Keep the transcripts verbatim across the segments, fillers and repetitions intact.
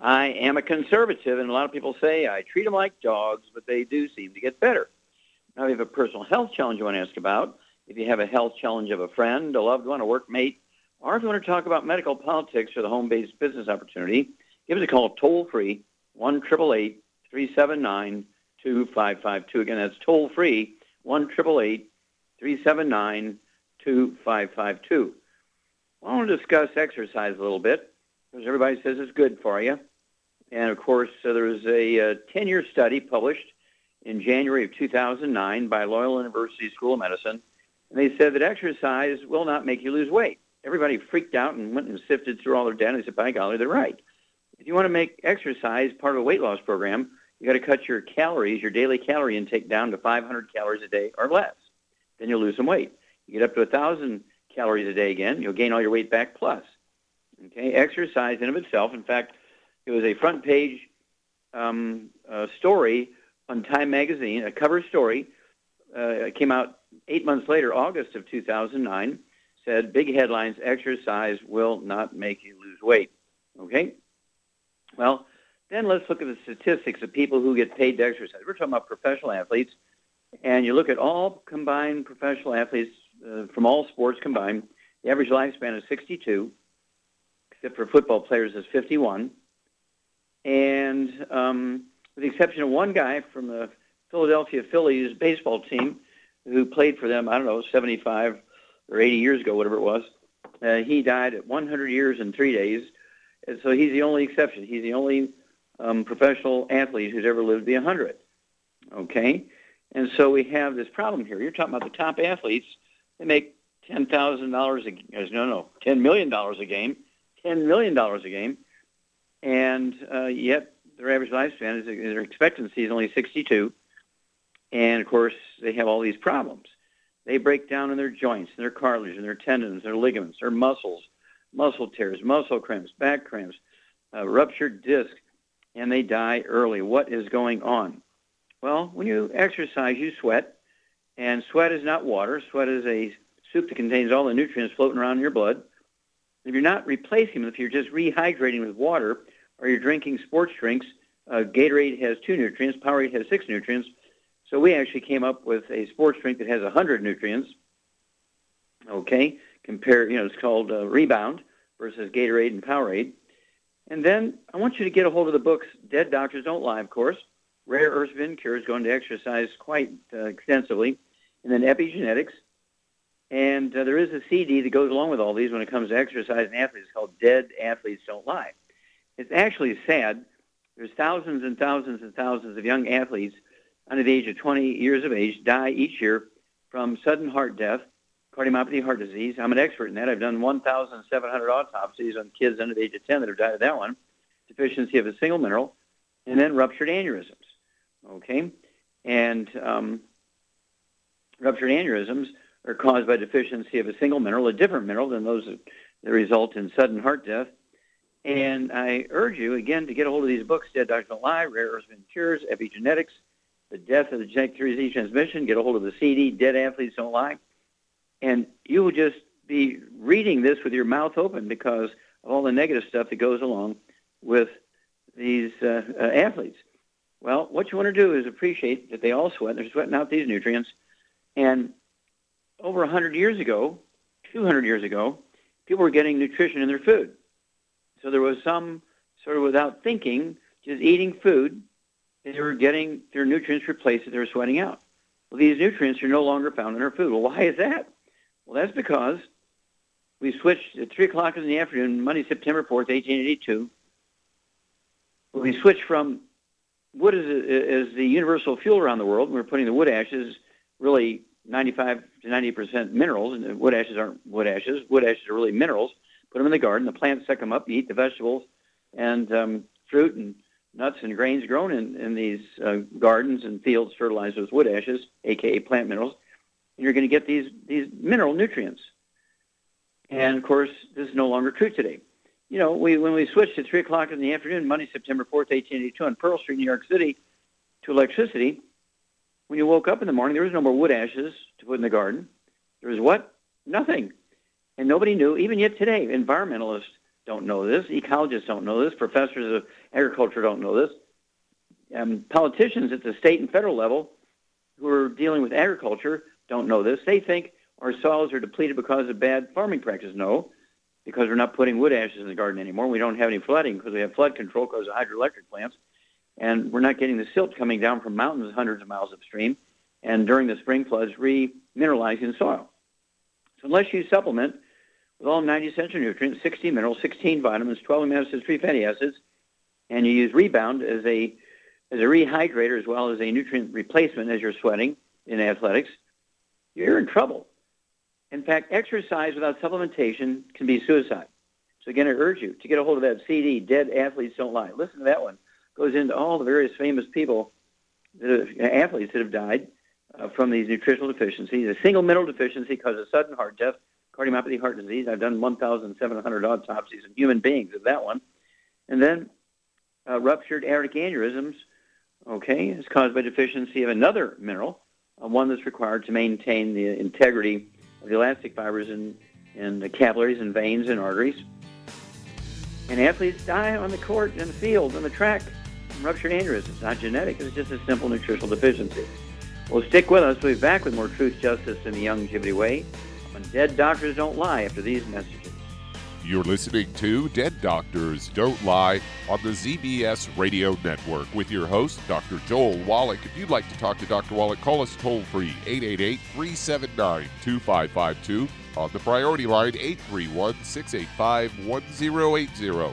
I am a conservative, and a lot of people say I treat them like dogs, but they do seem to get better. Now, if you have a personal health challenge you want to ask about, if you have a health challenge of a friend, a loved one, a workmate, or if you want to talk about medical politics or the home-based business opportunity, give us a call toll-free, one eight eight eight, three seven nine, two five five two. Again, that's toll-free, one eight eight eight, three seven nine, two five five two. two five five two. I want to discuss exercise a little bit because everybody says it's good for you. And, of course, uh, there was a uh, ten-year study published in January of two thousand nine by Loyola University School of Medicine, and they said that exercise will not make you lose weight. Everybody freaked out and went and sifted through all their data and said, by golly, they're right. If you want to make exercise part of a weight loss program, you got to cut your calories, your daily calorie intake down to five hundred calories a day or less. Then you'll lose some weight. You get up to one thousand calories a day again, you'll gain all your weight back plus. Okay, exercise in of itself. In fact, it was a front-page um, uh, story on Time Magazine, a cover story. Uh, it came out eight months later, August of two thousand nine, said, big headlines, exercise will not make you lose weight. Okay? Well, then let's look at the statistics of people who get paid to exercise. We're talking about professional athletes, and you look at all combined professional athletes, Uh, from all sports combined, the average lifespan is sixty-two, except for football players is fifty-one. And um, with the exception of one guy from the Philadelphia Phillies baseball team who played for them, I don't know, seventy-five or eighty years ago, whatever it was, uh, he died at one hundred years and three days. And so he's the only exception. He's the only um, professional athlete who's ever lived to be one hundred. Okay? And so we have this problem here. You're talking about the top athletes. They make ten thousand dollars a no, no, ten million dollars a game, ten million dollars a game, and uh, yet their average lifespan, is their expectancy is only sixty-two, and, of course, they have all these problems. They break down in their joints, in their cartilage, in their tendons, their ligaments, their muscles, muscle tears, muscle cramps, back cramps, uh, ruptured disc, and they die early. What is going on? Well, when you exercise, you sweat. And sweat is not water. Sweat is a soup that contains all the nutrients floating around in your blood. If you're not replacing them, if you're just rehydrating with water or you're drinking sports drinks, uh, Gatorade has two nutrients, Powerade has six nutrients. So we actually came up with a sports drink that has one hundred nutrients. Okay, compare, you know, it's called uh, Rebound versus Gatorade and Powerade. And then I want you to get a hold of the books, Dead Doctors Don't Lie, of course. Rare Earth Vin Cures, going to exercise quite uh, extensively. And then Epigenetics. And uh, there is a C D that goes along with all these when it comes to exercise and athletes. It's called Dead Athletes Don't Lie. It's actually sad. There's thousands and thousands and thousands of young athletes under the age of twenty years of age die each year from sudden heart death, cardiomyopathy, heart disease. I'm an expert in that. I've done one thousand seven hundred autopsies on kids under the age of ten that have died of that one, deficiency of a single mineral, and then ruptured aneurysms. Okay? And... Um, Ruptured aneurysms are caused by deficiency of a single mineral, a different mineral than those that result in sudden heart death. And I urge you, again, to get a hold of these books, Dead Doctors Don't Lie, Rare Earths Been Cures, Epigenetics, The Death of the Genetic Disease Transmission. Get a hold of the C D, Dead Athletes Don't Lie. And you will just be reading this with your mouth open because of all the negative stuff that goes along with these uh, uh, athletes. Well, what you want to do is appreciate that they all sweat. They're sweating out these nutrients. And over one hundred years ago, two hundred years ago, people were getting nutrition in their food. So there was some sort of without thinking, is eating food, and they were getting their nutrients replaced that they were sweating out. Well, these nutrients are no longer found in our food. Well, why is that? Well, that's because we switched at three o'clock in the afternoon, Monday, September fourth, eighteen eighty-two. We switched from wood as, a, as the universal fuel around the world. We're putting the wood ashes, really ninety-five to ninety percent minerals, and wood ashes aren't wood ashes. Wood ashes are really minerals. Put them in the garden. The plants suck them up. You eat the vegetables and um, fruit and nuts and grains grown in, in these uh, gardens and fields fertilized with wood ashes, a k a plant minerals, and you're going to get these, these mineral nutrients. And, of course, this is no longer true today. You know, we when we switched at three o'clock in the afternoon, Monday, September fourth, eighteen eighty-two, on Pearl Street, New York City, to electricity, when you woke up in the morning, there was no more wood ashes to put in the garden. There was what? Nothing. And nobody knew, even yet today. Environmentalists don't know this. Ecologists don't know this. Professors of agriculture don't know this. Um, politicians at the state and federal level who are dealing with agriculture don't know this. They think our soils are depleted because of bad farming practices. No, because we're not putting wood ashes in the garden anymore. We don't have any flooding because we have flood control because of hydroelectric plants. And we're not getting the silt coming down from mountains hundreds of miles upstream, and during the spring floods, remineralizing soil. So unless you supplement with all ninety essential nutrients, sixty minerals, sixteen vitamins, twelve amino acids, three fatty acids, and you use Rebound as a as a rehydrator as well as a nutrient replacement as you're sweating in athletics, you're in trouble. In fact, exercise without supplementation can be suicide. So again, I urge you to get a hold of that C D, Dead Athletes Don't Lie. Listen to that one. It goes into all the various famous people, that have, athletes that have died uh, from these nutritional deficiencies. A single mineral deficiency causes sudden heart death, cardiomyopathy, heart disease. I've done one thousand seven hundred autopsies of human beings of that one. And then uh, ruptured aortic aneurysms, okay, is caused by deficiency of another mineral, uh, one that's required to maintain the integrity of the elastic fibers and, and the capillaries and veins and arteries. And athletes die on the court and the field and the track from ruptured aneurysms. It's not genetic. It's just a simple nutritional deficiency. Well, stick with us. We'll be back with more truth, justice, and the Youngevity way on Dead Doctors Don't Lie after these messages. You're listening to Dead Doctors Don't Lie on the Z B S Radio Network with your host, Doctor Joel Wallach. If you'd like to talk to Doctor Wallach, call us toll-free, eight eight eight, three seven nine, two five five two. On the priority line, eight three one, six eight five, one zero eight zero.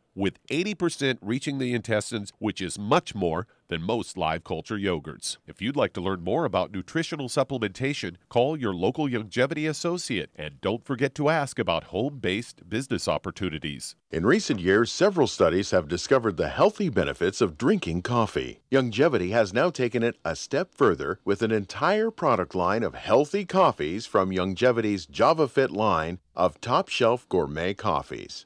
with eighty percent reaching the intestines, which is much more than most live culture yogurts. If you'd like to learn more about nutritional supplementation, call your local Youngevity associate, and don't forget to ask about home-based business opportunities. In recent years, several studies have discovered the healthy benefits of drinking coffee. Youngevity has now taken it a step further with an entire product line of healthy coffees from Youngevity's JavaFit line of top-shelf gourmet coffees.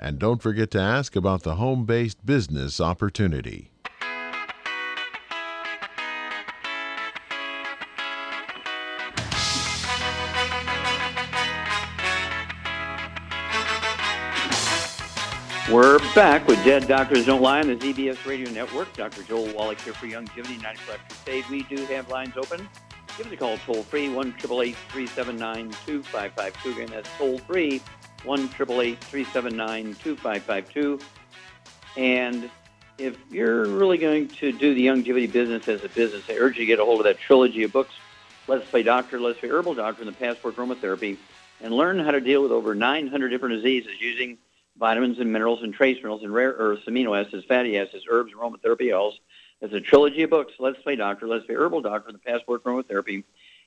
And don't forget to ask about the home-based business opportunity. We're back with Dead Doctors Don't Lie on the Z B S Radio Network. Doctor Joel Wallach here for Youngevity ninety-five Crusade. We do have lines open. Give us a call toll-free, one eight eight eight, three seven nine, two five five two. Again, that's toll-free, one eight eight eight, three seven nine, two five five two. And if you're really going to do the Youngevity business as a business, I urge you to get a hold of that trilogy of books, Let's Play Doctor, Let's Play Herbal Doctor, and The Passport Chromotherapy, and learn how to deal with over nine hundred different diseases using vitamins and minerals and trace minerals and rare earths, amino acids, fatty acids, herbs, and aromatherapy oils. There's a trilogy of books, Let's Play Doctor, Let's Play Herbal Doctor, and The Passport Chromotherapy.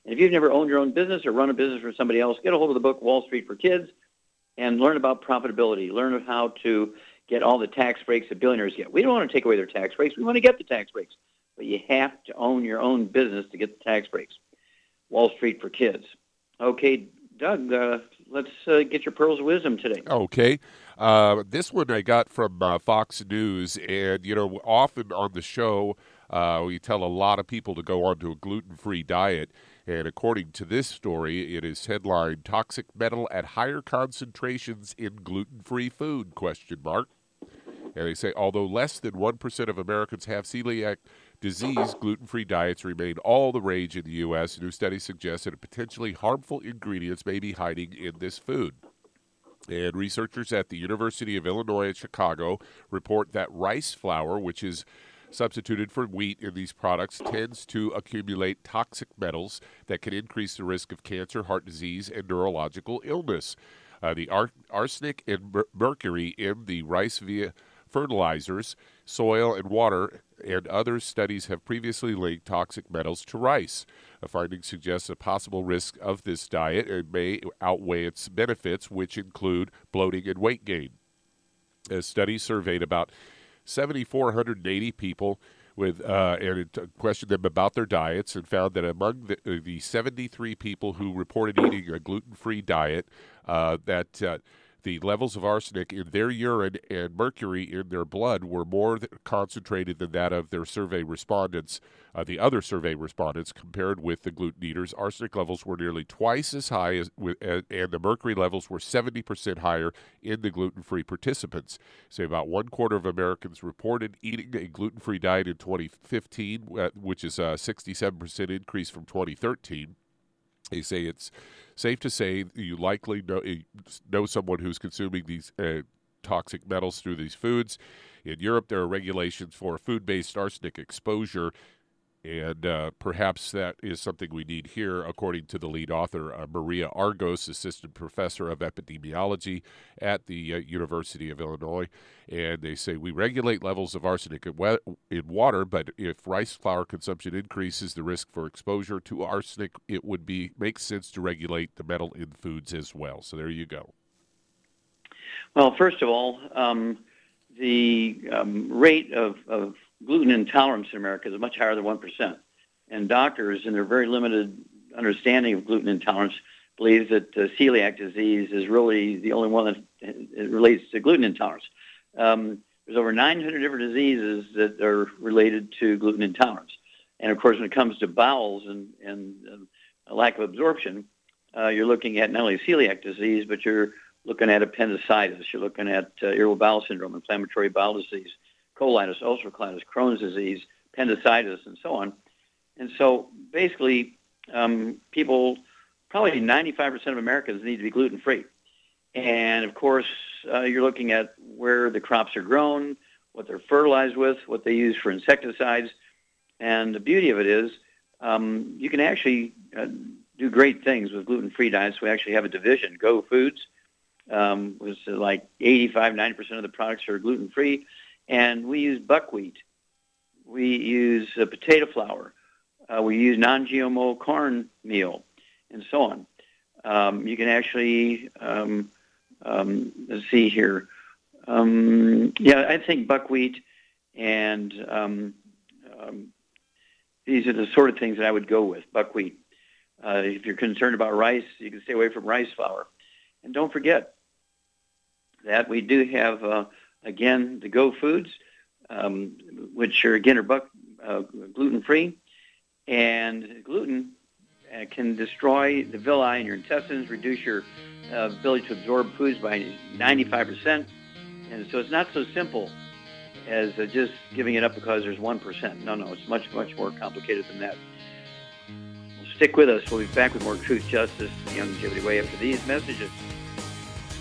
And if you've never owned your own business or run a business for somebody else, get a hold of the book Wall Street for Kids and learn about profitability. Learn how to get all the tax breaks that billionaires get. We don't want to take away their tax breaks. We want to get the tax breaks. But you have to own your own business to get the tax breaks. Wall Street for Kids. Okay, Doug, uh, let's uh, get your pearls of wisdom today. Okay. Uh, this one I got from uh, Fox News, and, you know, often on the show, uh, we tell a lot of people to go onto a gluten-free diet, and according to this story, it is headlined, Toxic Metal at Higher Concentrations in Gluten-Free Food, question mark. And they say, although less than one percent of Americans have celiac disease, gluten-free diets remain all the rage in the U S. New studies suggest that potentially harmful ingredients may be hiding in this food. And researchers at the University of Illinois at Chicago report that rice flour, which is substituted for wheat in these products, tends to accumulate toxic metals that can increase the risk of cancer, heart disease, and neurological illness. Uh, the ar- arsenic and mer- mercury in the rice via fertilizers, soil, and water, and other studies have previously linked toxic metals to rice. A finding suggests a possible risk of this diet and may outweigh its benefits, which include bloating and weight gain. A study surveyed about seven thousand four hundred eighty people with uh, and it questioned them about their diets and found that among the, the seventy-three people who reported eating a gluten-free diet, uh, that uh, the levels of arsenic in their urine and mercury in their blood were more th- concentrated than that of their survey respondents, uh, the other survey respondents, compared with the gluten eaters. Arsenic levels were nearly twice as high, as, uh, and the mercury levels were seventy percent higher in the gluten-free participants. Say about one quarter of Americans reported eating a gluten-free diet in twenty fifteen, uh, which is a sixty-seven percent increase from twenty thirteen. They say it's safe to say you likely know, know someone who's consuming these uh, toxic metals through these foods. In Europe, there are regulations for food-based arsenic exposure, and uh, perhaps that is something we need here, according to the lead author, uh, Maria Argos, assistant professor of epidemiology at the uh, University of Illinois. And they say, we regulate levels of arsenic in, we- in water, but if rice flour consumption increases the risk for exposure to arsenic, it would be make sense to regulate the metal in foods as well. So there you go. Well, first of all, um, the um, rate of, of gluten intolerance in America is much higher than one percent. And doctors, in their very limited understanding of gluten intolerance, believe that uh, celiac disease is really the only one that uh, relates to gluten intolerance. Um, there's over nine hundred different diseases that are related to gluten intolerance. And, of course, when it comes to bowels and, and uh, lack of absorption, uh, you're looking at not only celiac disease, but you're looking at appendicitis. You're looking at uh, irritable bowel syndrome, inflammatory bowel disease, colitis, ulcerative colitis, Crohn's disease, appendicitis, and so on. And so basically, um, people, probably ninety-five percent of Americans need to be gluten-free. And, of course, uh, you're looking at where the crops are grown, what they're fertilized with, what they use for insecticides. And the beauty of it is um, you can actually uh, do great things with gluten-free diets. We actually have a division, Go Foods, um, was like eighty-five, ninety percent of the products are gluten-free. And we use buckwheat. We use uh, potato flour. Uh, we use non-G M O corn meal and so on. Um, you can actually, um, um, let's see here. Um, yeah, I think buckwheat and um, um, these are the sort of things that I would go with, buckwheat. Uh, if you're concerned about rice, you can stay away from rice flour. And don't forget that we do have Uh, Again, the Go Foods, um, which are, again, are buck, uh, gluten-free. And gluten uh, can destroy the villi in your intestines, reduce your uh, ability to absorb foods by ninety-five percent. And so it's not so simple as just giving it up because there's one percent. No, no, it's much, much more complicated than that. Well, stick with us. We'll be back with more Truth, Justice, and Youngevity Way after these messages.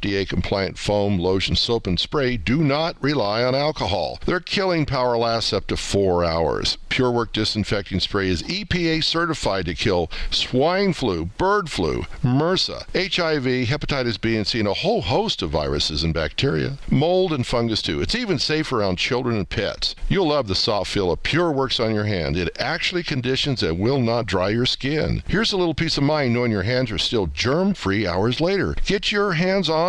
D A-compliant foam, lotion, soap, and spray do not rely on alcohol. Their killing power lasts up to four hours. PureWorks disinfecting spray is E P A certified to kill swine flu, bird flu, MRSA, H I V, hepatitis B and C, and a whole host of viruses and bacteria, mold and fungus too. It's even safe around children and pets. You'll love the soft feel of PureWorks on your hand. It actually conditions and will not dry your skin. Here's a little peace of mind knowing your hands are still germ-free hours later. Get your hands on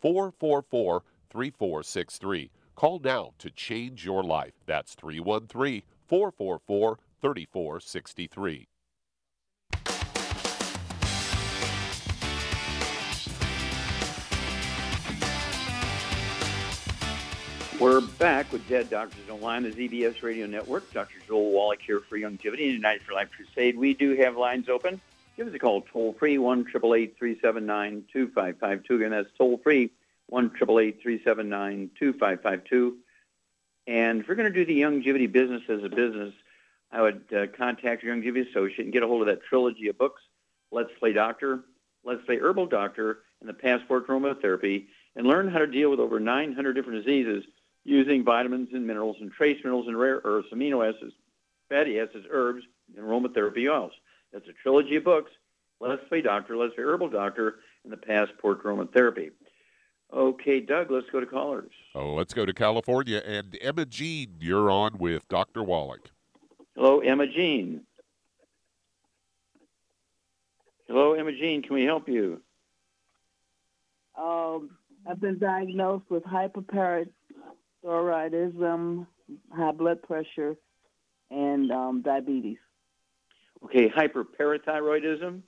four four four, three four six three. Call now to change your life. That's three one three, four four four, three four six three. We're back with Dead Doctors Don't Lie on the Z B S Radio Network. Doctor Joel Wallach here for Youngevity and United for Life Crusade. We do have lines open. Give us a call toll-free, one eight eight eight, three seven nine, two five five two. Again, that's toll-free, one eight eight eight, three seven nine, two five five two. And if we're going to do the Youngevity business as a business, I would uh, contact your Youngevity associate and get a hold of that trilogy of books, Let's Play Doctor, Let's Play Herbal Doctor, and The Passport Chromotherapy, and learn how to deal with over nine hundred different diseases using vitamins and minerals and trace minerals and rare earths, amino acids, fatty acids, herbs, and aromatherapy oils. That's a trilogy of books, Let's Play Doctor, Let's Play Herbal Doctor, and The Passport Chromotherapy. Okay, Doug, let's go to callers. Oh, let's go to California. And Emma Jean, you're on with Doctor Wallach. Hello, Emma Jean. Hello, Emma Jean, can we help you? Um, I've been diagnosed with hyperparathyroidism. thoracism, high blood pressure, and um, diabetes. Okay, hyperparathyroidism?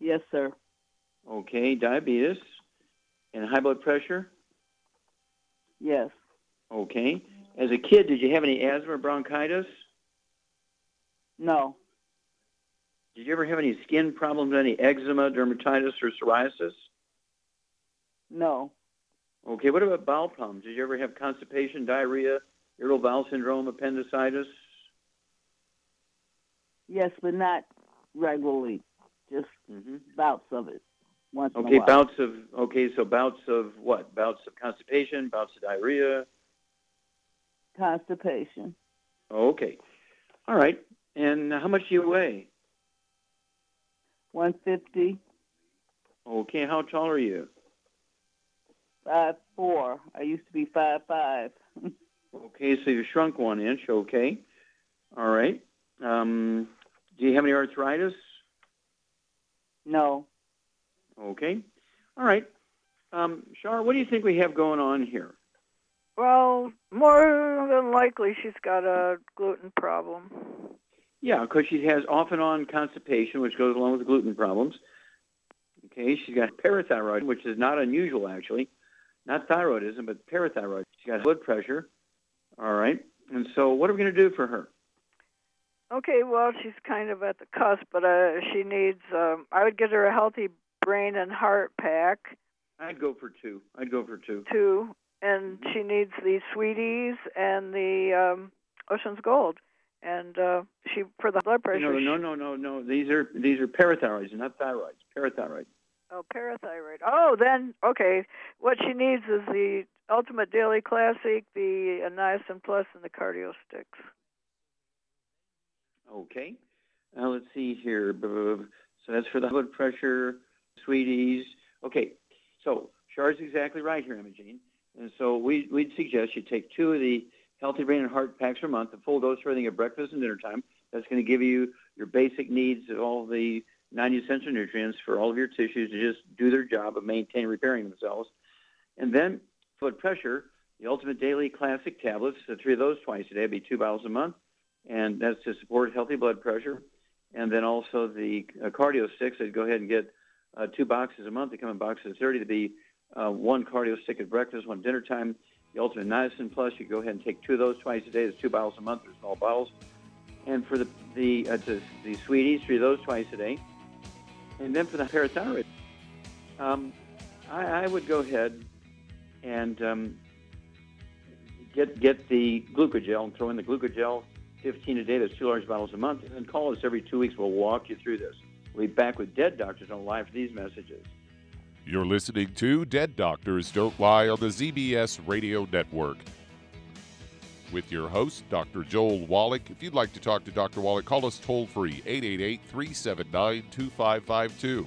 Yes, sir. Okay, diabetes and high blood pressure? Yes. Okay. As a kid, did you have any asthma or bronchitis? No. Did you ever have any skin problems, any eczema, dermatitis, or psoriasis? No. Okay, what about bowel problems? Did you ever have constipation, diarrhea, irritable bowel syndrome, appendicitis? Yes, but not regularly, just mm-hmm. bouts of it once okay, in a while. Bouts of, okay, so bouts of what? Bouts of constipation, bouts of diarrhea? Constipation. Okay. All right. And how much do you weigh? one fifty. Okay, how tall are you? Five four. I used to be five five. Okay, so you shrunk one inch. Okay, all right. Um, do you have any arthritis? No. Okay, all right. Um, Shar, what do you think we have going on here? Well, more than likely, she's got a gluten problem. Yeah, because she has off and on constipation, which goes along with gluten problems. Okay, she's got parathyroid, which is not unusual actually. Not thyroidism, but parathyroid. She got blood pressure. All right. And so what are we going to do for her? Okay, well, she's kind of at the cusp, but uh, she needs, um, I would get her a healthy brain and heart pack. I'd go for two. I'd go for two. Two. And she needs the Sweeties and the um, Ocean's Gold. And uh, she, for the blood pressure. No, no, no, no, no. These are, these are parathyroids, not thyroids. Parathyroid. Oh, parathyroid. Oh, then, okay. What she needs is the Ultimate Daily Classic, the Niacin Plus, and the Cardio Sticks. Okay. Now, let's see here. So that's for the blood pressure, Sweeties. Okay. So Char's exactly right here, Imogene. And so we, we'd suggest you take two of the Healthy Brain and Heart packs per month, the full dose for everything at breakfast and dinner time. That's going to give you your basic needs of all the non-essential nutrients for all of your tissues to just do their job of maintaining, repairing themselves. And then blood pressure, the Ultimate Daily Classic tablets, the three of those twice a day, would be two bottles a month, and that's to support healthy blood pressure. And then also the uh, cardio sticks, I'd go ahead and get uh, two boxes a month. They come in boxes of thirty to be uh, one cardio stick at breakfast, one dinner time. The Ultimate Niacin Plus, you go ahead and take two of those twice a day. There's two bottles a month. There's small bottles. And for the the, uh, the the Sweeties, three of those twice a day. And then for the parathyroid, um, I, I would go ahead and um, get get the glucogel and throw in the glucogel fifteen a day. That's two large bottles a month. And then call us every two weeks. We'll walk you through this. We'll be back with Dead Doctors Don't Lie for these messages. You're listening to Dead Doctors Don't Lie on the Z B S Radio Network with your host, Doctor Joel Wallach. If you'd like to talk to Doctor Wallach, call us toll-free, eight eight eight, three seven nine, two five five two.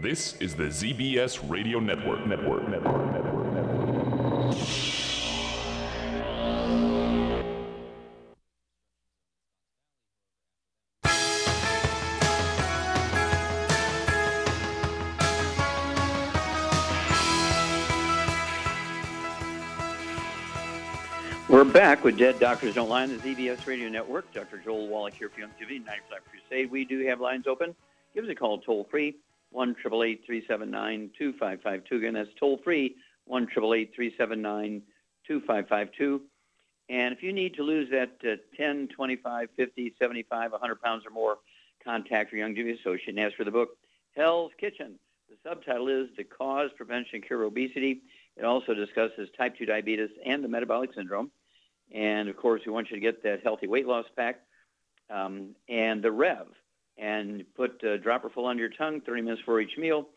This is the Z B S Radio Network. Network, network, network, network. We're back with Dead Doctors Don't Lie on the Z B S Radio Network. Doctor Joel Wallach here for Youngevity, ninety-five Crusade. We do have lines open. Give us a call toll-free. one triple eight three seven nine two five five two. Again, that's toll-free, one triple eight three seven nine two five five two. And if you need to lose that uh, ten, twenty-five, fifty, seventy-five, one hundred pounds or more, contact your Youngevity associate and ask for the book, Hell's Kitchen. The subtitle is The Cause, Prevention, and Cure of Obesity. It also discusses type two diabetes and the metabolic syndrome. And, of course, we want you to get that healthy weight loss pack um, and the Rev. And put a dropper full under your tongue, thirty minutes for each meal,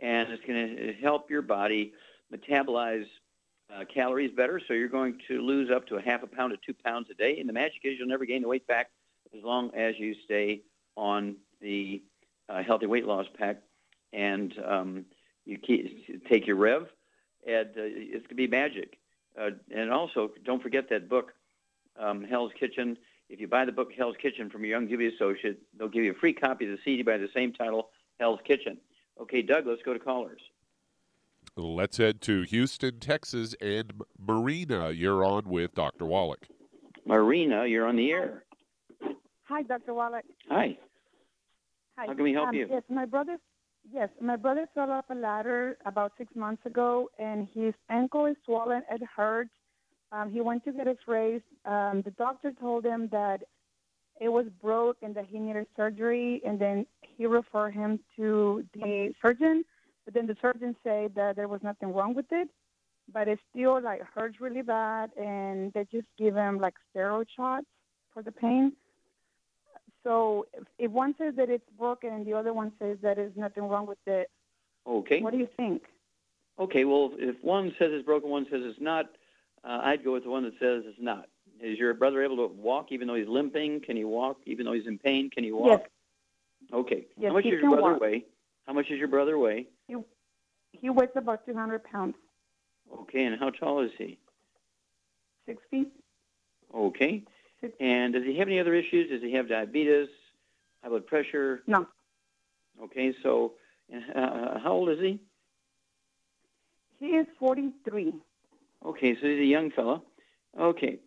and it's going to help your body metabolize uh, calories better, so you're going to lose up to a half a pound to two pounds a day. And the magic is you'll never gain the weight back as long as you stay on the uh, healthy weight loss pack and um, you keep, take your Rev, and uh, it's going to be magic. Uh, and also, don't forget that book, um, Hell's Kitchen. If you buy the book Hell's Kitchen from your Youngevity associate, they'll give you a free copy of the C D by the same title, Hell's Kitchen. Okay, Doug, let's go to callers. Let's head to Houston, Texas, and Marina, you're on with Doctor Wallach. Marina, you're on the air. Hi, Doctor Wallach. Hi. Hi. How can we help um, you? Yes, my brother. Yes, my brother fell off a ladder about six months ago, and his ankle is swollen. It hurts. Um, he went to get it raised. Um, the doctor told him that it was broke and that he needed surgery, and then he referred him to the surgeon. But then the surgeon said that there was nothing wrong with it, but it still, like, hurts really bad, and they just give him, like, steroid shots for the pain. So if, if one says that it's broken and the other one says that there's nothing wrong with it, okay, what do you think? Okay, well, if one says it's broken, one says it's not, Uh, I'd go with the one that says it's not. Is your brother able to walk even though he's limping? Can he walk even though he's in pain? Can he walk? Yes. Okay. Yes, how much does your brother walk. weigh? How much does your brother weigh? He, he weighs about two hundred pounds. Okay, and how tall is he? Six feet. Okay. Six. And does he have any other issues? Does he have diabetes, high blood pressure? No. Okay, so uh, how old is he? He is forty-three. Okay, so he's a young fellow. Okay.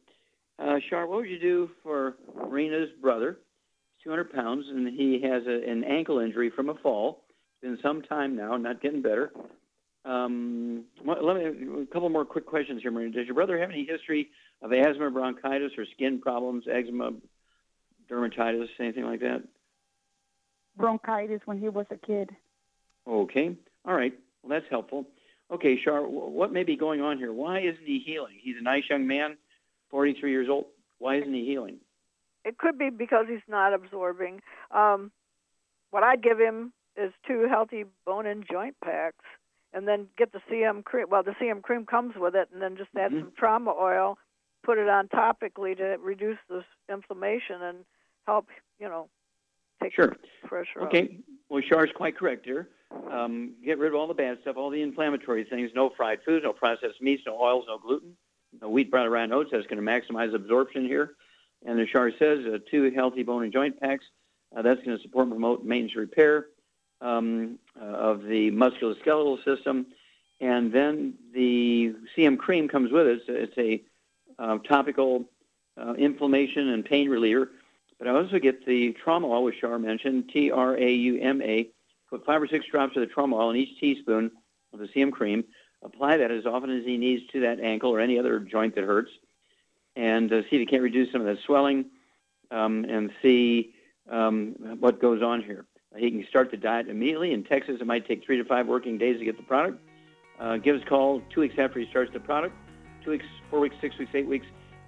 Uh, Char, what would you do for Marina's brother? He's two hundred pounds, and he has a, an ankle injury from a fall. It's been some time now, not getting better. Um, let me, a couple more quick questions here, Marina. Does your brother have any history of asthma, bronchitis, or skin problems, eczema, dermatitis, anything like that? Bronchitis when he was a kid. Okay. All right. Well, that's helpful. Okay, Shar, what may be going on here? Why isn't he healing? He's a nice young man, forty-three years old. Why isn't he healing? It could be because he's not absorbing. Um, what I give him is two healthy bone and joint packs, and then get the C M cream. Well, the C M cream comes with it, and then just add mm-hmm. some trauma oil, put it on topically to reduce this inflammation and help, you know, take sure. the pressure okay. off. Okay. Well, Char's quite correct here. Um, get rid of all the bad stuff, all the inflammatory things, no fried foods, no processed meats, no oils, no gluten, no wheat, bran, rye, and oats. That's going to maximize absorption here. And as Char says, uh, two healthy bone and joint packs. Uh, that's going to support and promote maintenance repair um, uh, of the musculoskeletal system. And then the C M cream comes with it. So it's a uh, topical uh, inflammation and pain reliever. But I also get the trauma oil, which Char mentioned, T R A U M A. Put five or six drops of the trauma oil in each teaspoon of the C M cream. Apply that as often as he needs to that ankle or any other joint that hurts. And uh, see if he can't reduce some of that swelling um, and see um, what goes on here. He can start the diet immediately. In Texas, it might take three to five working days to get the product. Uh, give us a call two weeks after he starts the product, two weeks, four weeks, six weeks, eight weeks,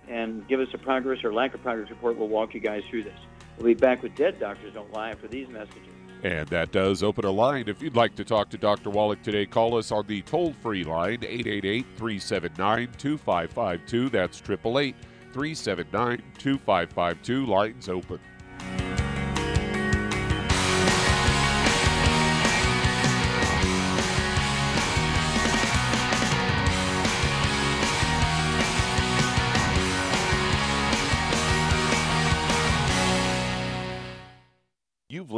and give us a progress or lack of progress report. We'll walk you guys through this. We'll be back with Dead Doctors Don't Lie after these messages. And that does open a line. If you'd like to talk to Doctor Wallach today, call us on the toll-free line, eight eight eight, three seven nine, two five five two. That's triple eight, three seven nine, two five five two. Lines open.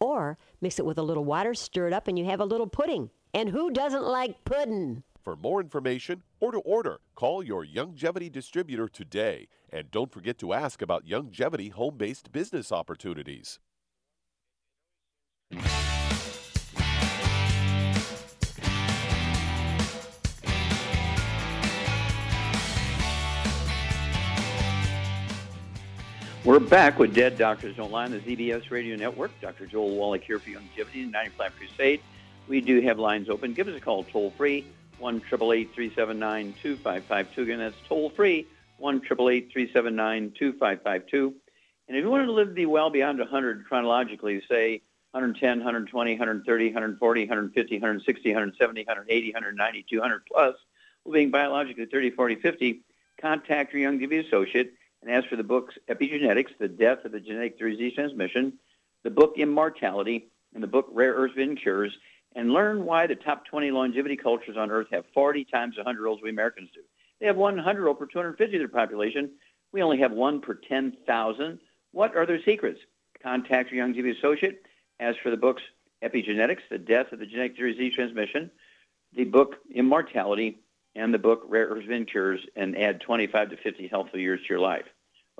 Or mix it with a little water, stir it up, and you have a little pudding. And who doesn't like pudding? For more information or to order, call your Youngevity distributor today. And don't forget to ask about Youngevity home-based business opportunities. We're back with Dead Doctors Don't Lie on the Z B S Radio Network. Doctor Joel Wallach here for Youngevity, ninety-five Crusade. We do have lines open. Give us a call toll-free, one eight eight eight, three seven nine, two five five two. Again, that's toll-free, one eight eight eight, three seven nine, two five five two. And if you wanted to live to be well beyond one hundred chronologically, say one hundred ten, one hundred twenty, one hundred thirty, one hundred forty, one hundred fifty, one hundred sixty, one hundred seventy, one hundred eighty, one hundred ninety, two hundred plus, well, being biologically thirty, forty, fifty, contact your Youngevity associate and ask for the books Epigenetics, The Death of the Genetic Disease Transmission, the book Immortality, and the book Rare Earth Vin Cures, and learn why the top twenty longevity cultures on Earth have forty times the one hundred-year-olds we Americans do. They have one hundred-year-old per two hundred fifty of their population. We only have one per ten thousand. What are their secrets? Contact your Youngevity associate. Ask for the books Epigenetics, The Death of the Genetic Disease Transmission, the book Immortality and the book Rare Earth Vin Cures and add twenty-five to fifty healthful years to your life.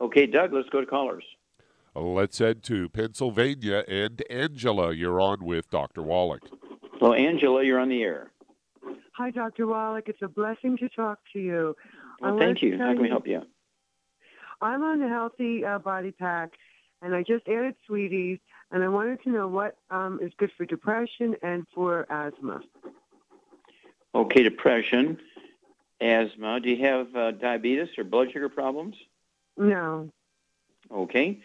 Okay, Doug, let's go to callers. Let's head to Pennsylvania, and Angela, you're on with Doctor Wallach. Well, Angela, you're on the air. Hi, Doctor Wallach. It's a blessing to talk to you. Well, thank you. How can we help you? I'm on the Healthy uh, Body Pack, and I just added Sweeties, and I wanted to know what um, is good for depression and for asthma. Okay, depression, asthma. Do you have uh, diabetes or blood sugar problems? No. Okay.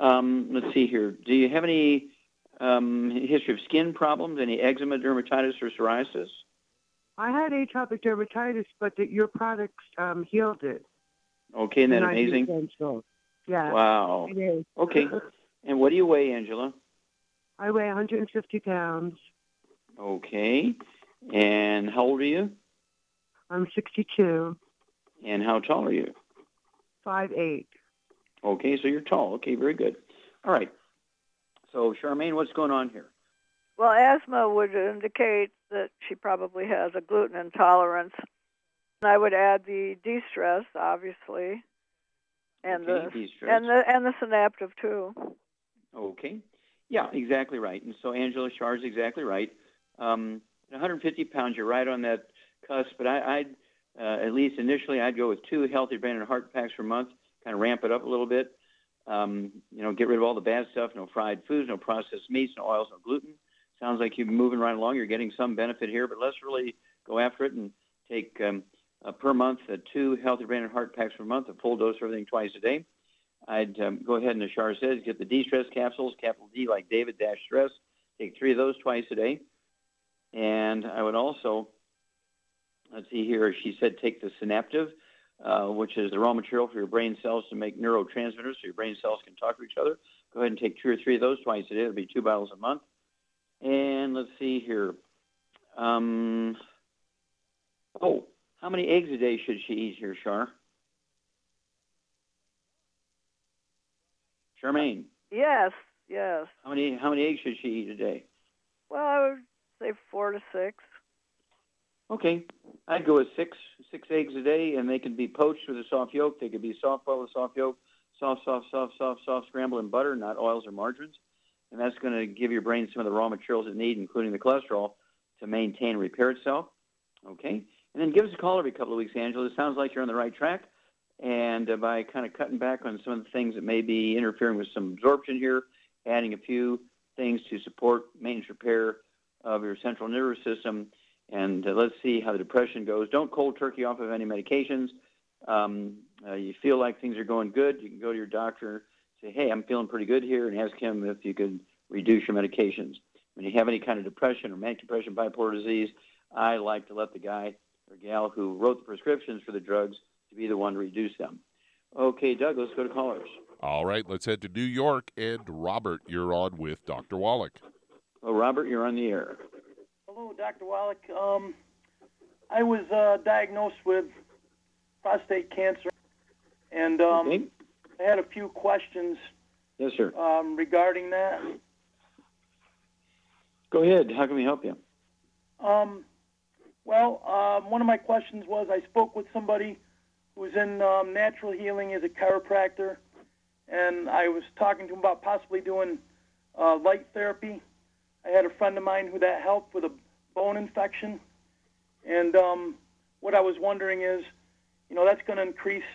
Um, let's see here. Do you have any um, history of skin problems, any eczema, dermatitis, or psoriasis? I had atopic dermatitis, but the, your products um, healed it. Okay, isn't that amazing? Essential. Yeah. Wow. It is. Okay. And what do you weigh, Angela? I weigh one hundred fifty pounds. Okay. And how old are you? I'm sixty-two. And how tall are you? five eight. Okay, so you're tall. Okay, very good. All right. So, Charmaine, what's going on here? Well, asthma would indicate that she probably has a gluten intolerance. And I would add the de-stress, obviously, and okay, the de-stress. and the and the synaptive too. Okay. Yeah, exactly right. And so Angela Shar is exactly right. Um, one hundred fifty pounds, you're right on that cusp. But I, I'd uh, at least initially, I'd go with two healthy brain and heart packs per month. Kind of ramp it up a little bit. Um, you know, get rid of all the bad stuff. No fried foods, no processed meats, no oils, no gluten. Sounds like you're moving right along. You're getting some benefit here, but let's really go after it and take um, uh, per month uh, two healthy brain and heart packs per month, a full dose of everything twice a day. I'd um, go ahead and, as Shar says, get the de-stress capsules, capital D like David, dash stress. Take three of those twice a day. And I would also, let's see here, she said take the synaptive, uh, which is the raw material for your brain cells to make neurotransmitters so your brain cells can talk to each other. Go ahead and take two or three of those twice a day. It'll be two bottles a month. And let's see here. Um, oh, how many eggs a day should she eat here, Shar? Charmaine. Yes, yes. How many How many eggs should she eat a day? Well, I would say four to six. Okay. I'd go with six, six eggs a day, and they can be poached with a soft yolk. They could be soft boiled with soft yolk, soft, soft, soft, soft, soft, scrambled in butter, not oils or margarines. And that's going to give your brain some of the raw materials it needs, including the cholesterol, to maintain and repair itself. Okay? And then give us a call every couple of weeks, Angela. It sounds like you're on the right track. And uh, by kind of cutting back on some of the things that may be interfering with some absorption here, adding a few things to support maintenance repair of your central nervous system. And uh, let's see how the depression goes. Don't cold turkey off of any medications. Um, uh, you feel like things are going good, you can go to your doctor, say, hey, I'm feeling pretty good here, and ask him if you could reduce your medications. When you have any kind of depression or manic depression, bipolar disease, I like to let the guy or gal who wrote the prescriptions for the drugs to be the one to reduce them. Okay, Doug, let's go to callers. All right, let's head to New York, and Robert, you're on with Doctor Wallach. Well, Robert, you're on the air. Hello, Doctor Wallach. Um, I was uh, diagnosed with prostate cancer, and... Um, okay. I had a few questions. Yes, sir. Um, regarding that. Go ahead. How can we help you? Um, well, um, one of my questions was I spoke with somebody who's in um, natural healing as a chiropractor, and I was talking to him about possibly doing uh, light therapy. I had a friend of mine who that helped with a bone infection, and um, what I was wondering is, you know, that's going to increase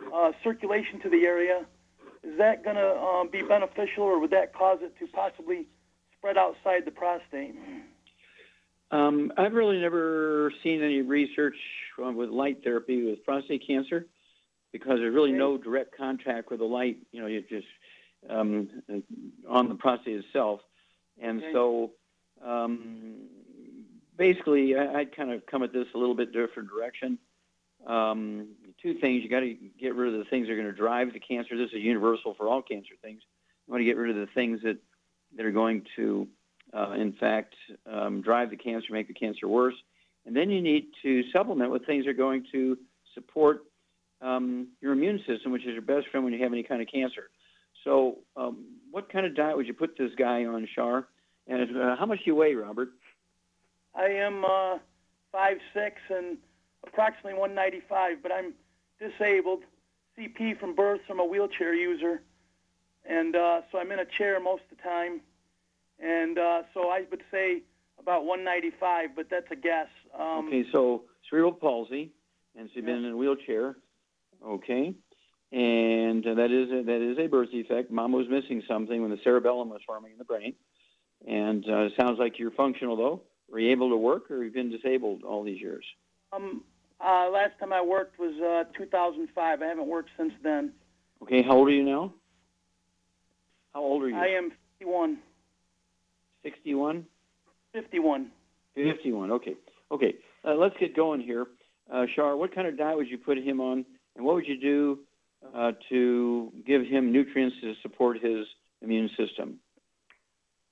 Uh, circulation to the area. Is that going to um, be beneficial, or would that cause it to possibly spread outside the prostate? Um, I've really never seen any research with light therapy with prostate cancer because there's really okay. no direct contact with the light. You know, you're just um, on the prostate itself. And okay. so um, basically I, I'd kind of come at this a little bit different direction. Um, two things. You got to get rid of the things that are going to drive the cancer. This is universal for all cancer things. You want to get rid of the things that, that are going to, uh, in fact, um, drive the cancer, make the cancer worse. And then you need to supplement with things that are going to support um, your immune system, which is your best friend when you have any kind of cancer. So um, what kind of diet would you put this guy on, Shar? And uh, how much do you weigh, Robert? I am uh, five six, and approximately one ninety-five, but I'm disabled, C P from birth, so I'm a wheelchair user, and uh, so I'm in a chair most of the time, and uh, so I would say about one ninety-five, but that's a guess. Um, okay, so cerebral palsy, and so you've been in a wheelchair, okay, and uh, that is a, that is a birth defect. Mom was missing something when the cerebellum was forming in the brain, and uh, it sounds like you're functional, though. Were you able to work, or you've been disabled all these years? Um, uh, last time I worked was uh, two thousand five. I haven't worked since then. Okay, how old are you now? How old are you? I am fifty-one. sixty-one? fifty-one. fifty-one, okay. Okay, uh, let's get going here. Uh, Shar, what kind of diet would you put him on, and what would you do uh, to give him nutrients to support his immune system?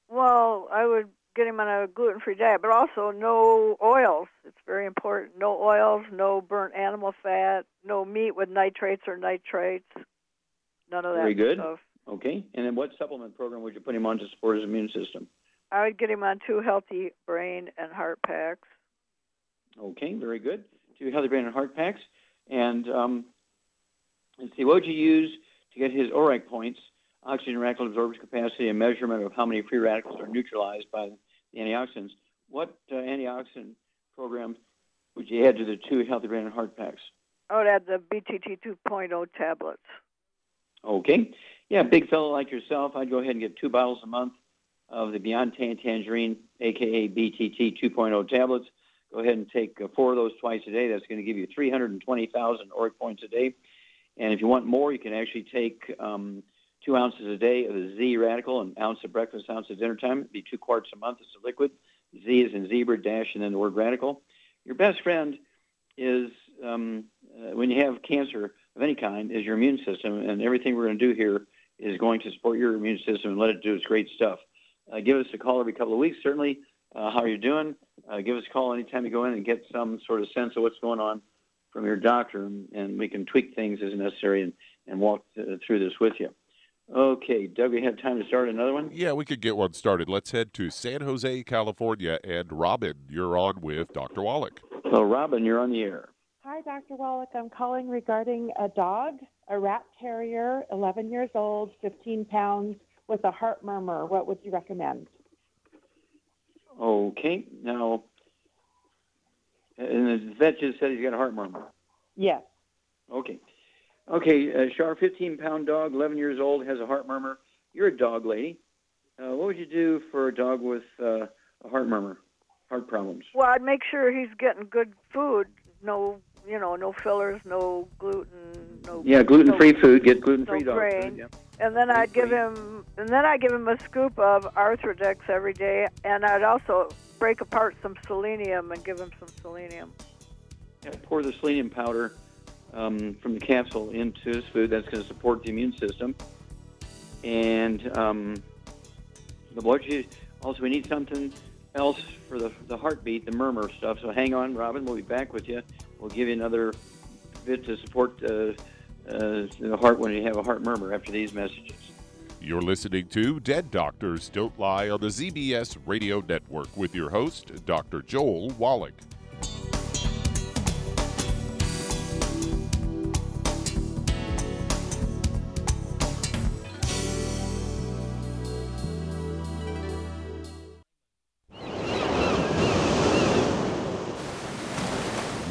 Well, I would get him on a gluten-free diet, but also no oils. It's very important. No oils, no burnt animal fat, no meat with nitrates or nitrites, none of that very good stuff. Okay. And then what supplement program would you put him on to support his immune system? I would get him on two healthy brain and heart packs. Okay, very good. Two healthy brain and heart packs. And um, let's see, what would you use to get his O R A C points, oxygen radical absorption capacity, and measurement of how many free radicals are neutralized by the antioxidants? What uh, antioxidant program would you add to the two healthy brain and heart packs? I would add the B T T two point oh tablets. Okay. Yeah, big fellow like yourself, I'd go ahead and get two bottles a month of the Beyond Tangerine, a k a. B T T two point oh tablets. Go ahead and take four of those twice a day. That's going to give you three hundred twenty thousand O R A C points a day. And if you want more, you can actually take um, two ounces a day of the Z radical, an ounce at breakfast, an ounce at dinner time. It'd be two quarts a month. It's a liquid. Z is in zebra, dash, and then the word radical. Your best friend is, um, uh, when you have cancer of any kind, is your immune system. And everything we're going to do here is going to support your immune system and let it do its great stuff. Uh, give us a call every couple of weeks, certainly. Uh, how are you doing? Uh, give us a call anytime you go in and get some sort of sense of what's going on from your doctor, and, and we can tweak things as necessary and, and walk th- through this with you. Okay, Doug, we have time to start another one? Yeah, we could get one started. Let's head to San Jose, California, and Robin, you're on with Doctor Wallach. Well, Robin, you're on the air. Hi, Doctor Wallach. I'm calling regarding a dog, a rat terrier, eleven years old, fifteen pounds, with a heart murmur. What would you recommend? Okay. Now, and the vet just said he's got a heart murmur. Yes. Okay. Okay, uh, Shar, fifteen-pound dog, eleven years old, has a heart murmur. You're a dog lady. Uh, what would you do for a dog with uh, a heart murmur, heart problems? Well, I'd make sure he's getting good food. No, you know, no fillers, no gluten, no. Yeah, gluten-free no, food. Get gluten-free no dog grain. Food. Yeah. And then I'd give him, and then I'd give him a scoop of Arthrodex every day, and I'd also break apart some selenium and give him some selenium. Yeah, pour the selenium powder um, from the capsule into his food. That's going to support the immune system. And um, the blood you, also we need something else for the the heartbeat, the murmur stuff. So hang on, Robin. We'll be back with you. We'll give you another bit to support Uh, Uh, in the heart when you have a heart murmur after these messages. You're listening to Dead Doctors Don't Lie on the Z B S Radio Network with your host, Doctor Joel Wallach.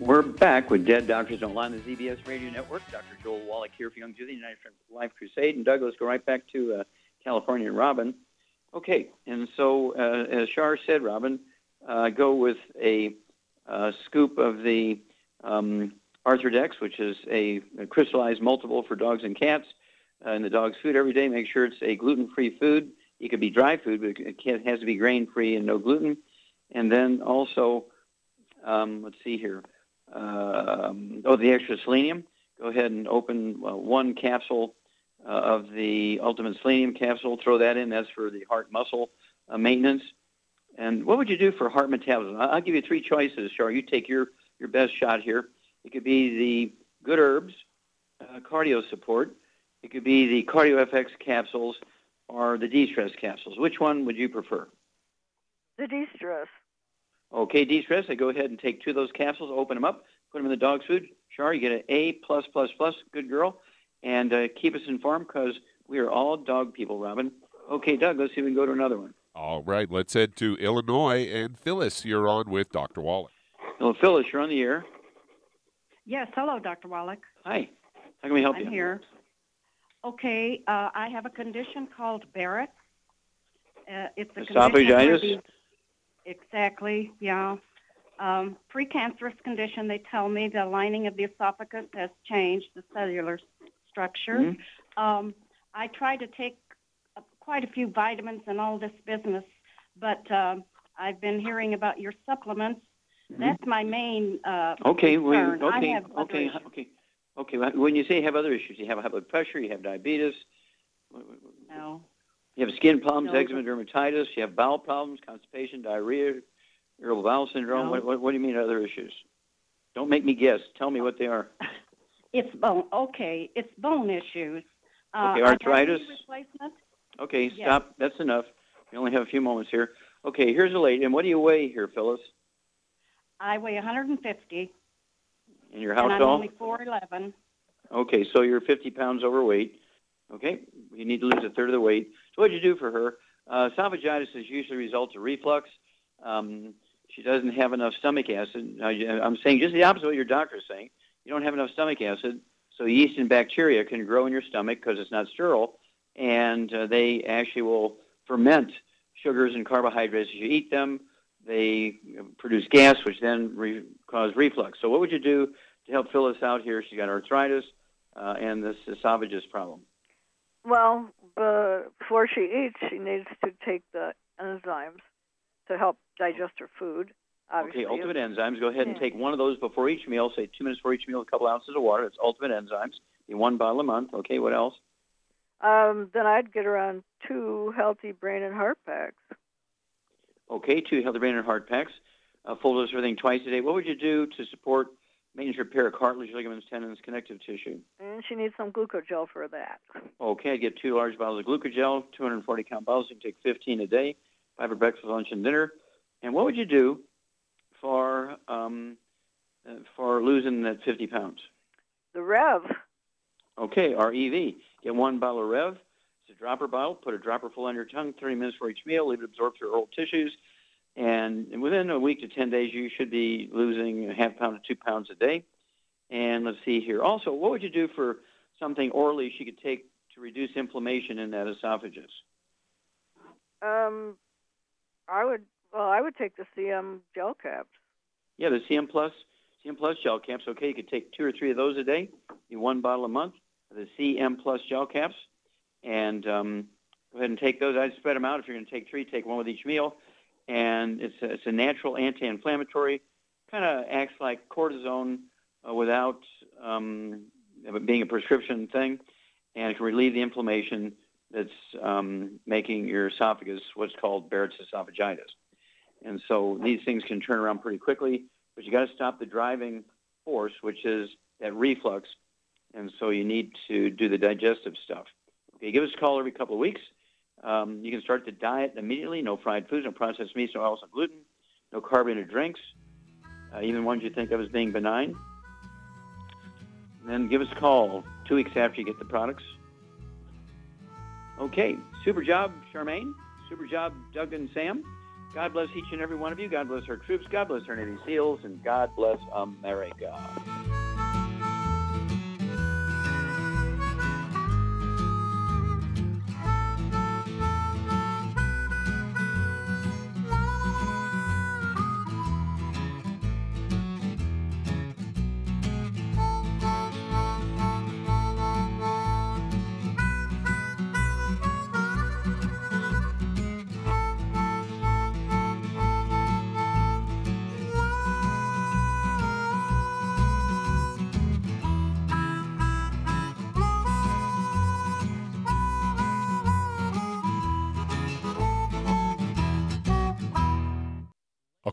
We're back with Dead Doctors Don't Lie on the Z B S Radio Network. Doctor Joel Wallach here for Youngevity, United Friends of Life Crusade. And Doug, let's go right back to uh, California and Robin. Okay, and so uh, as Shar said, Robin, uh, go with a... Uh, scoop of the um, Arthrodex, which is a, a crystallized multiple for dogs and cats, uh, in the dog's food every day. Make sure it's a gluten-free food. It could be dry food, but it, it has to be grain-free and no gluten. And then also, um, let's see here, uh, oh, the extra selenium. Go ahead and open uh, one capsule uh, of the Ultimate Selenium capsule. Throw that in. That's for the heart muscle uh, maintenance. And what would you do for heart metabolism? I'll give you three choices, Shar. You take your, your best shot here. It could be the good herbs, uh, cardio support. It could be the Cardio F X capsules or the De-Stress capsules. Which one would you prefer? The De-Stress. Okay, De-Stress. I go ahead and take two of those capsules, open them up, put them in the dog's food. Shar, you get an A plus plus plus, good girl. And uh, keep us informed because we are all dog people, Robin. Okay, Doug, let's see if we can go to another one. All right, let's head to Illinois. And Phyllis, you're on with Doctor Wallach. Hello, Phyllis, you're on the air. Yes, hello, Doctor Wallach. Hi. How can we help I'm you? I'm here. Okay, uh, I have a condition called Barrett. Uh, it's a esophagitis? Condition. Exactly, yeah. Um, precancerous condition. They tell me the lining of the esophagus has changed, the cellular structure. Mm-hmm. Um, I try to take quite a few vitamins and all this business, but uh, I've been hearing about your supplements. Mm-hmm. That's my main uh, okay, concern. Well, okay, I have okay, issues. okay, okay. Well, when you say you have other issues, you have high blood pressure, you have diabetes. No. You have skin problems, no. eczema, dermatitis. You have bowel problems, constipation, diarrhea, irritable bowel syndrome. No. What, what, what do you mean other issues? Don't make me guess. Tell me what they are. It's bone. Okay, it's bone issues. Uh, okay, arthritis. Replacement. Okay, stop. Yes. That's enough. We only have a few moments here. Okay, here's a lady. And what do you weigh here, Phyllis? I weigh one hundred fifty. And you're how tall? I'm only four eleven. Okay, so you're fifty pounds overweight. Okay, you need to lose a third of the weight. So what did you do for her? Uh, esophagitis is usually results of reflux. Um, she doesn't have enough stomach acid. Now, I'm saying just the opposite of what your doctor is saying. You don't have enough stomach acid, so yeast and bacteria can grow in your stomach because it's not sterile. And uh, they actually will ferment sugars and carbohydrates as you eat them. They produce gas, which then re- cause reflux. So what would you do to help Phyllis out here? She's got arthritis uh, and this esophagus problem. Well, uh, before she eats, she needs to take the enzymes to help digest her food. Obviously. Okay, ultimate enzymes. Go ahead and take one of those before each meal. Say two minutes before each meal, a couple ounces of water. That's ultimate enzymes. In one bottle a month. Okay, what else? Um, then I'd get her on two healthy brain and heart packs. Okay, two healthy brain and heart packs. Uh, full dose of everything twice a day. What would you do to support maintenance repair of cartilage, ligaments, tendons, connective tissue? And she needs some glucogel for that. Okay, I'd get two large bottles of glucogel, two hundred forty count bottles. You can take fifteen a day. Five for breakfast, lunch, and dinner. And what would you do for um, for losing that fifty pounds? The Rev. Okay, R E V. Get one bottle of Rev. It's a dropper bottle. Put a dropper full on your tongue, thirty minutes for each meal. Leave it absorb through oral tissues. And within a week to ten days, you should be losing a half pound to two pounds a day. And let's see here. Also, what would you do for something orally she could take to reduce inflammation in that esophagus? Um, I would... Well, I would take the C M gel caps. Yeah, the C M Plus, C M Plus gel caps. Okay, you could take two or three of those a day, one bottle a month, the C M Plus gel caps, and um, go ahead and take those. I'd spread them out. If you're going to take three, take one with each meal. And it's a, it's a natural anti-inflammatory, kind of acts like cortisone uh, without um, being a prescription thing, and it can relieve the inflammation that's um, making your esophagus what's called Barrett's esophagitis. And so these things can turn around pretty quickly, but you got to stop the driving force, which is that reflux. And so you need to do the digestive stuff. Okay, give us a call every couple of weeks. Um, you can start the diet immediately. No fried foods, no processed meats, no oils, no gluten, no carbonated drinks, uh, even ones you think of as being benign. And then give us a call two weeks after you get the products. Okay, super job, Charmaine. Super job, Doug and Sam. God bless each and every one of you. God bless our troops. God bless our Navy SEALs. And God bless America.